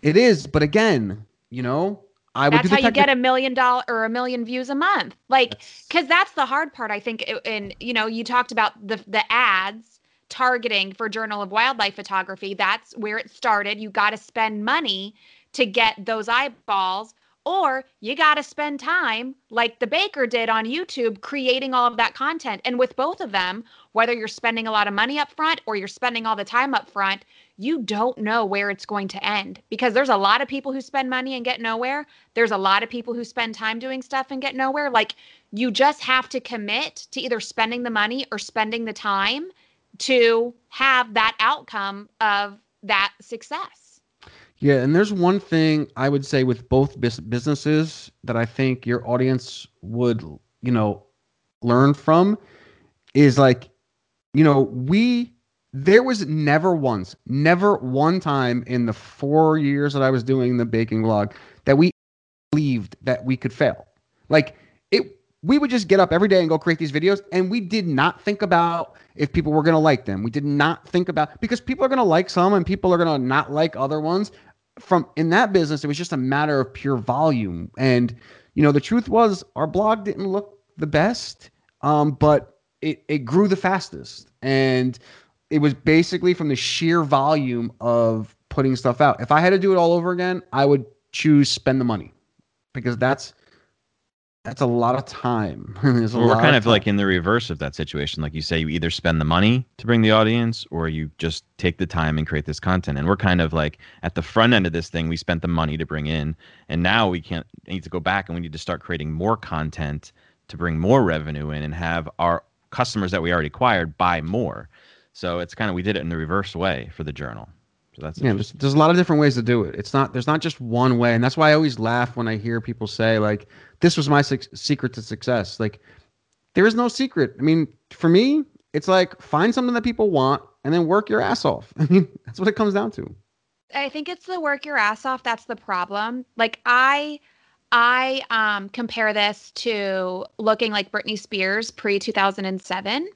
It is. But again, you know, I would that's do how the tech- you get a million dollar or a million views a month. Like, that's... cause that's the hard part. I think, and you know, you talked about the the ads. Targeting for Journal of Wildlife Photography, that's where it started. You got to spend money to get those eyeballs, or you got to spend time like the baker did on YouTube creating all of that content. And with both of them, whether you're spending a lot of money up front or you're spending all the time up front, you don't know where it's going to end, because there's a lot of people who spend money and get nowhere. There's a lot of people who spend time doing stuff and get nowhere. Like, you just have to commit to either spending the money or spending the time to have that outcome of that success. Yeah. And there's one thing I would say with both bis- businesses that I think your audience would, you know, learn from is like, you know, we, there was never once, never one time in the four years that I was doing the baking vlog that we believed that we could fail. Like it, we would just get up every day and go create these videos. And we did not think about if people were going to like them. We did not think about, because people are going to like some and people are going to not like other ones. From in that business, it was just a matter of pure volume. And, you know, the truth was our blog didn't look the best, um, but it, it grew the fastest. And it was basically from the sheer volume of putting stuff out. If I had to do it all over again, I would choose spend the money, because that's, That's a lot of time. a well, lot we're kind of, of like in the reverse of that situation. Like you say, you either spend the money to bring the audience, or you just take the time and create this content. And we're kind of like at the front end of this thing, we spent the money to bring in, and now we can't need to go back, and we need to start creating more content to bring more revenue in and have our customers that we already acquired buy more. So it's kind of, we did it in the reverse way for the journal. So that's yeah, there's, there's a lot of different ways to do it. It's not, there's not just one way. And that's why I always laugh when I hear people say like, this was my su- secret to success. Like, there is no secret. I mean, for me, it's like find something that people want and then work your ass off. I mean, that's what it comes down to. I think it's the work your ass off. That's the problem. Like I, I um, compare this to looking like Britney Spears pre two thousand seven.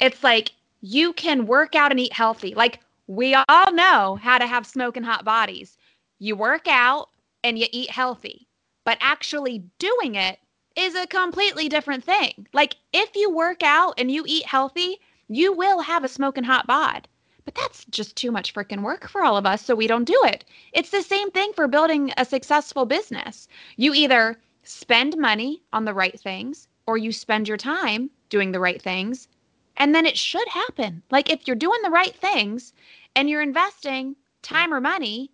It's like, you can work out and eat healthy. Like, we all know how to have smoking hot bodies. You work out and you eat healthy, but actually doing it is a completely different thing. Like, if you work out and you eat healthy, you will have a smoking hot bod, but that's just too much freaking work for all of us, so we don't do it. It's the same thing for building a successful business. You either spend money on the right things or you spend your time doing the right things, and then it should happen. Like, if you're doing the right things and you're investing time or money,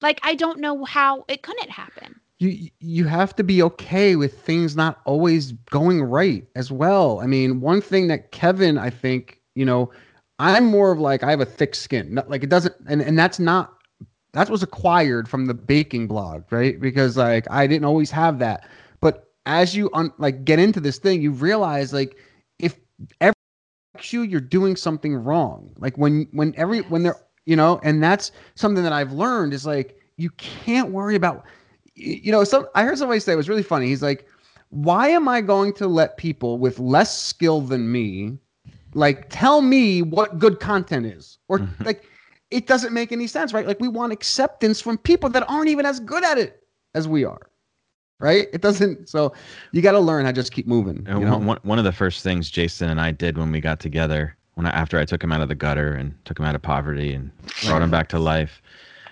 like, I don't know how it couldn't happen. You you have to be okay with things not always going right as well. I mean, one thing that Kevin, I think, you know, I'm more of like, I have a thick skin. Not, like it doesn't, and, and that's not, that was acquired from the baking blog, right? Because like, I didn't always have that. But as you un, like get into this thing, you realize like, if everyone likes you, you're doing something wrong. Like when, when every, when they're, you know, and that's something that I've learned is like, you can't worry about, you know, some, I heard somebody say, it was really funny. He's like, why am I going to let people with less skill than me, like, tell me what good content is? Or mm-hmm. like, it doesn't make any sense, right? Like, we want acceptance from people that aren't even as good at it as we are, right? It doesn't. So you got to learn how to just keep moving. You know? one, one of the first things Jason and I did when we got together, when I, after I took him out of the gutter and took him out of poverty and brought him back to life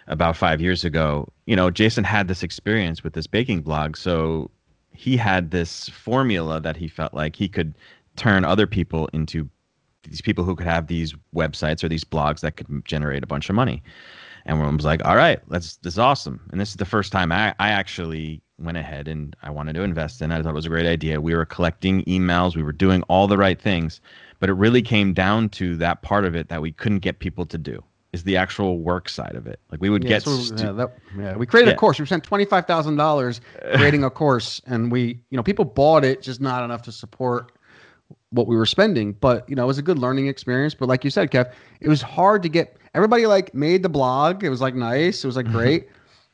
about five years ago, you know, Jason had this experience with this baking blog. So he had this formula that he felt like he could turn other people into these people who could have these websites or these blogs that could generate a bunch of money. And everyone was like, all right, let's, this is awesome. And this is the first time I, I actually went ahead and I wanted to invest in it. I thought it was a great idea. We were collecting emails. We were doing all the right things, but it really came down to that part of it that we couldn't get people to do is the actual work side of it. Like we would yeah, get, so, stu- yeah, that, yeah, we created yeah. a course. We spent twenty-five thousand dollars creating a course and we, you know, people bought it, just not enough to support what we were spending, but you know, it was a good learning experience. But like you said, Kev, it was hard to get everybody like made the blog. It was like, nice. It was like great.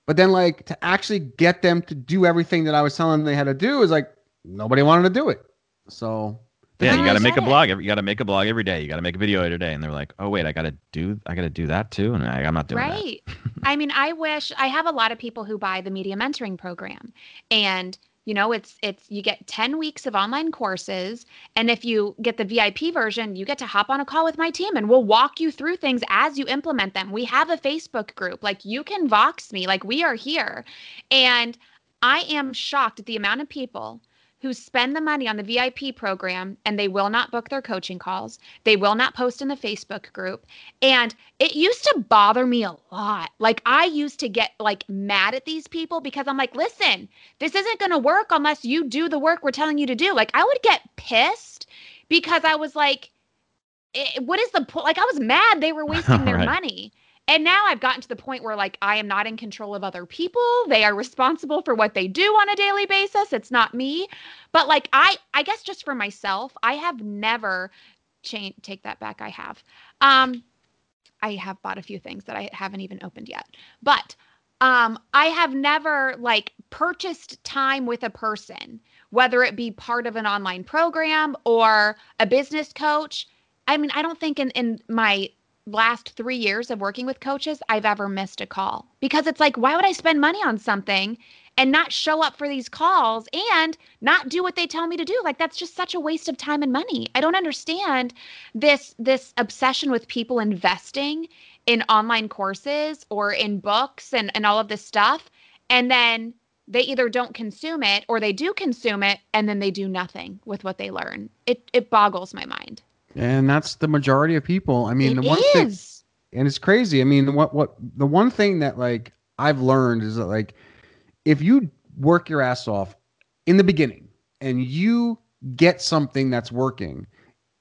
But then like to actually get them to do everything that I was telling them they had to do is like, nobody wanted to do it. So yeah, you got to make a blog. You got to make a blog every day. You got to make a video every day. And they're like, oh wait, I got to do, I got to do that too. And I, I'm not doing right. that. I mean, I wish I have a lot of people who buy the Media Mentoring Program, and you know, it's, it's, you get ten weeks of online courses. And if you get the V I P version, you get to hop on a call with my team and we'll walk you through things as you implement them. We have a Facebook group, like you can Vox me, like we are here. And I am shocked at the amount of people who spend the money on the V I P program and they will not book their coaching calls. They will not post in the Facebook group. And it used to bother me a lot. Like I used to get like mad at these people because I'm like, listen, this isn't going to work unless you do the work we're telling you to do. Like I would get pissed because I was like, it, what is the point? Like I was mad they were wasting their right. money. And now I've gotten to the point where like, I am not in control of other people. They are responsible for what they do on a daily basis. It's not me. But like, I, I guess just for myself, I have never changed, take that back. I have, um, I have bought a few things that I haven't even opened yet, but, um, I have never like purchased time with a person, whether it be part of an online program or a business coach. I mean, I don't think in, in my last three years of working with coaches, I've ever missed a call because it's like, why would I spend money on something and not show up for these calls and not do what they tell me to do? Like, that's just such a waste of time and money. I don't understand this, this obsession with people investing in online courses or in books and, and all of this stuff. And then they either don't consume it or they do consume it and then they do nothing with what they learn. It, it boggles my mind. And that's the majority of people. I mean, it the one is. thing, and it's crazy. I mean, what, what, the one thing that like I've learned is that like, if you work your ass off in the beginning and you get something that's working,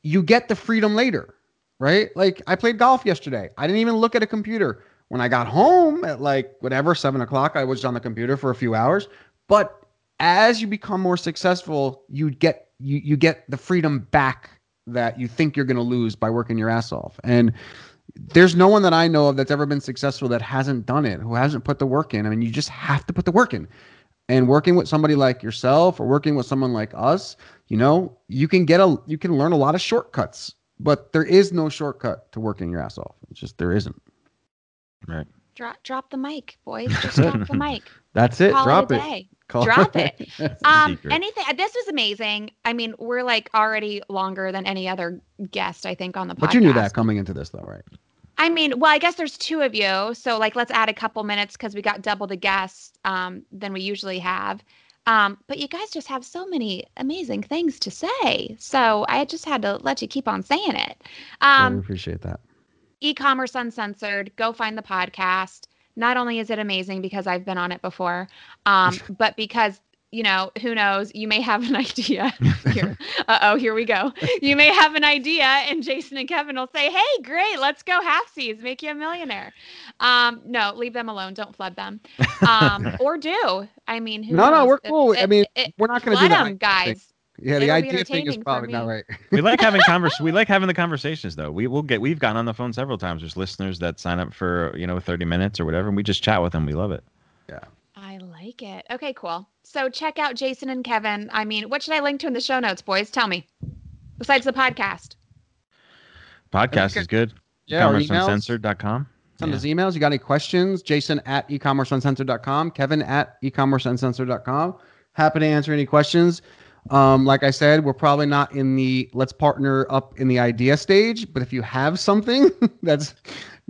you get the freedom later, right? Like I played golf yesterday. I didn't even look at a computer. When I got home at like whatever, seven o'clock, I was on the computer for a few hours. But as you become more successful, you get, you, you get the freedom back that you think you're going to lose by working your ass off. And there's no one that I know of that's ever been successful that hasn't done it, who hasn't put the work in. I mean, you just have to put the work in. And working with somebody like yourself or working with someone like us, you know, you can get a, you can learn a lot of shortcuts But there is no shortcut to working your ass off. It's just, there isn't. Right. Drop, drop the mic, boys. Just drop the mic. That's it. Call drop it. it. Call drop it. it. Um, anything. This was amazing. I mean, we're like already longer than any other guest, I think, on the podcast. But you knew that coming into this, though, right? I mean, well, I guess there's two of you. So, like, let's add a couple minutes because we got double the guests um, than we usually have. Um, but you guys just have so many amazing things to say. So I just had to let you keep on saying it. Um, I appreciate that. E-commerce Uncensored. Go find the podcast. Not only is it amazing because I've been on it before, um, but because, you know, who knows, you may have an idea. Here, uh-oh, here we go. You may have an idea and Jason and Kevin will say, hey, great, let's go halfsies, make you a millionaire. Um, no, leave them alone. Don't flood them. Um, or do. I mean, who no, knows? no, we're cool. It, I mean, it, it, we're not going to do that. Them, guys. Yeah, the It'll idea thing is probably not right. We like having converse. We like having the conversations, though. We will get. We've gotten on the phone several times. There's listeners that sign up for you know thirty minutes or whatever, and we just chat with them. We love it. Yeah. I like it. Okay, cool. So check out Jason and Kevin. I mean, what should I link to in the show notes, boys? Tell me. Besides the podcast. Podcast is good. Yeah. e commerce uncensored dot com. Send us emails. You got any questions? Jason at e commerce uncensored dot com. Kevin at e commerce uncensored dot com. Happy to answer any questions. Um, like I said, we're probably not in the let's partner up in the idea stage, but if you have something that's it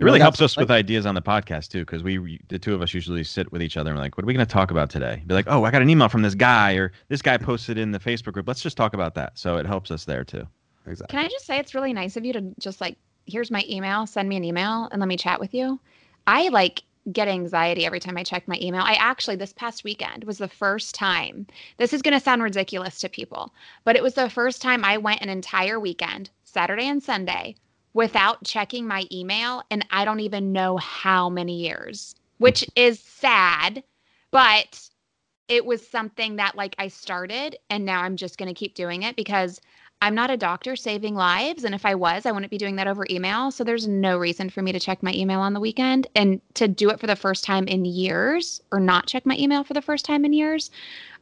really helps us like, with ideas on the podcast too, because we the two of us usually sit with each other and we're like, what are we going to talk about today? Be like, oh, I got an email from this guy or this guy posted in the Facebook group. Let's just talk about that. So it helps us there too. Exactly. Can I just say it's really nice of you to just like, here's my email, send me an email and let me chat with you. I like get anxiety every time I check my email. I actually, this past weekend was the first time, this is going to sound ridiculous to people, but it was the first time I went an entire weekend, Saturday and Sunday, without checking my email. And I don't even know how many years, which is sad, but it was something that like I started and now I'm just going to keep doing it because I'm not a doctor saving lives, and if I was, I wouldn't be doing that over email, so there's no reason for me to check my email on the weekend, and to do it for the first time in years, or not check my email for the first time in years,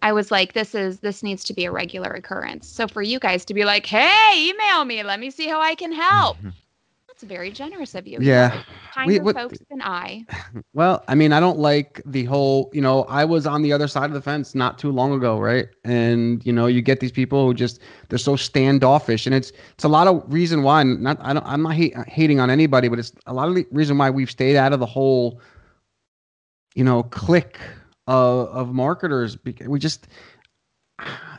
I was like, this is this needs to be a regular occurrence. So for you guys to be like, hey, email me, let me see how I can help, that's very generous of you. Yeah. Kinder we, folks than I. Well, I mean, I don't like the whole, you know, I was on the other side of the fence not too long ago, right? And, you know, you get these people who just, they're so standoffish. And it's it's a lot of reason why, not, I don't, I'm not hate, hating on anybody, but it's a lot of the reason why we've stayed out of the whole, you know, clique of, of marketers. We just...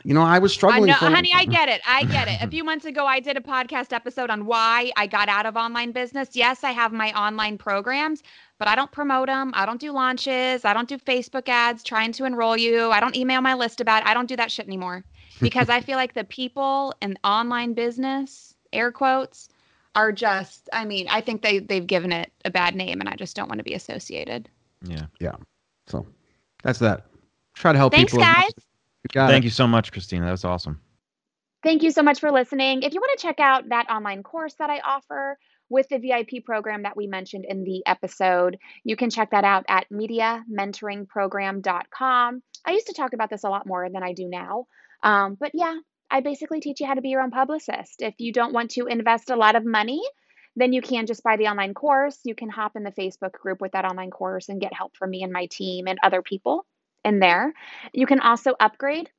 You know, I was struggling. I know, for honey, I get it. I get it. A few months ago, I did a podcast episode on why I got out of online business. Yes, I have my online programs, but I don't promote them. I don't do launches. I don't do Facebook ads trying to enroll you. I don't email my list about it. I don't do that shit anymore because I feel like the people in online business, air quotes, are just, I mean, I think they, they've given it a bad name and I just don't want to be associated. Yeah. Yeah. So that's that. Try to help Thanks, people. Thanks, guys. Got Thank it. you so much, Christina. That was awesome. Thank you so much for listening. If you want to check out that online course that I offer with the V I P program that we mentioned in the episode, you can check that out at media mentoring program dot com. I used to talk about this a lot more than I do now. Um, but yeah, I basically teach you how to be your own publicist. If you don't want to invest a lot of money, then you can just buy the online course. You can hop in the Facebook group with that online course and get help from me and my team and other people in there. You can also upgrade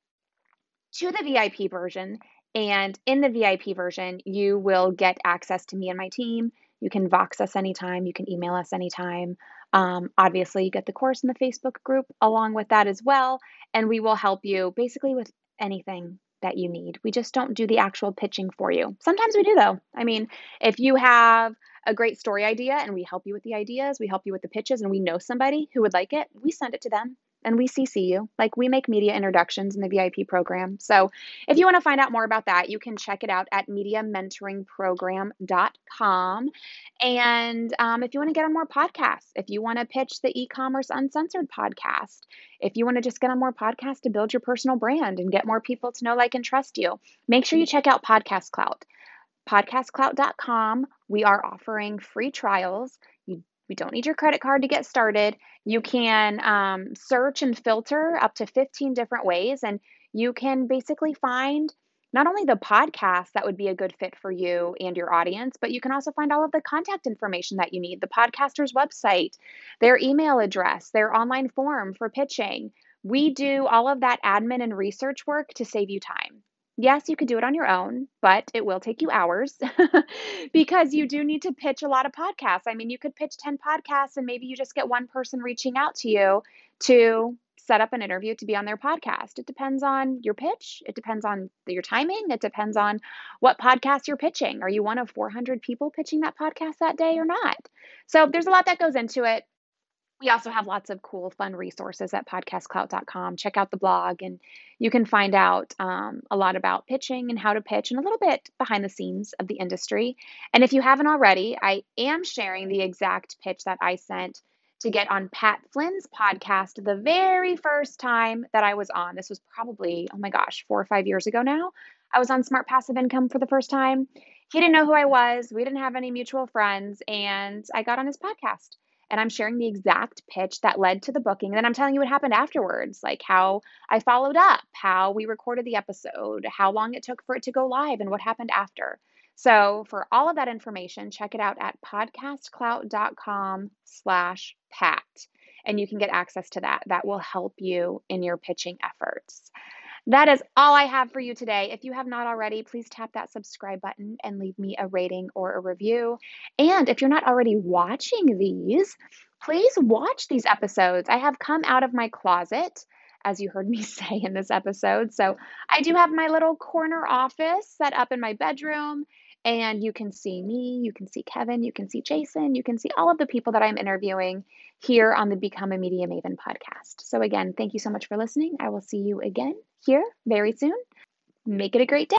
to the V I P version. And in the V I P version, you will get access to me and my team. You can Vox us anytime. You can email us anytime. Um, obviously, you get the course in the Facebook group along with that as well. And we will help you basically with anything that you need. We just don't do the actual pitching for you. Sometimes we do, though. I mean, if you have a great story idea and we help you with the ideas, we help you with the pitches, and we know somebody who would like it, we send it to them. And we C C you, like we make media introductions in the V I P program. So if you want to find out more about that, you can check it out at media mentoring program dot com. And um, if you want to get on more podcasts, if you want to pitch the E-commerce Uncensored podcast, if you want to just get on more podcasts to build your personal brand and get more people to know, like, and trust you, make sure you check out Podcast Clout, podcast clout dot com. We are offering free trials. We don't need your credit card to get started. You can um, search and filter up to fifteen different ways, and you can basically find not only the podcast that would be a good fit for you and your audience, but you can also find all of the contact information that you need, the podcaster's website, their email address, their online form for pitching. We do all of that admin and research work to save you time. Yes, you could do it on your own, but it will take you hours because you do need to pitch a lot of podcasts. I mean, you could pitch ten podcasts and maybe you just get one person reaching out to you to set up an interview to be on their podcast. It depends on your pitch. It depends on your timing. It depends on what podcast you're pitching. Are you one of four hundred people pitching that podcast that day or not? So there's a lot that goes into it. We also have lots of cool, fun resources at podcast clout dot com. Check out the blog, and you can find out um, a lot about pitching and how to pitch and a little bit behind the scenes of the industry. And if you haven't already, I am sharing the exact pitch that I sent to get on Pat Flynn's podcast the very first time that I was on. This was probably, oh my gosh, four or five years ago now. I was on Smart Passive Income for the first time. He didn't know who I was. We didn't have any mutual friends, and I got on his podcast. And I'm sharing the exact pitch that led to the booking. And then I'm telling you what happened afterwards, like how I followed up, how we recorded the episode, how long it took for it to go live, and what happened after. So for all of that information, check it out at podcast clout dot com slash pat. And you can get access to that. That will help you in your pitching efforts. That is all I have for you today. If you have not already, please tap that subscribe button and leave me a rating or a review. And if you're not already watching these, please watch these episodes. I have come out of my closet, as you heard me say in this episode. So I do have my little corner office set up in my bedroom, and you can see me, you can see Kevin, you can see Jason, you can see all of the people that I'm interviewing here on the Become a Media Maven podcast. So again, thank you so much for listening. I will see you again here very soon. Make it a great day.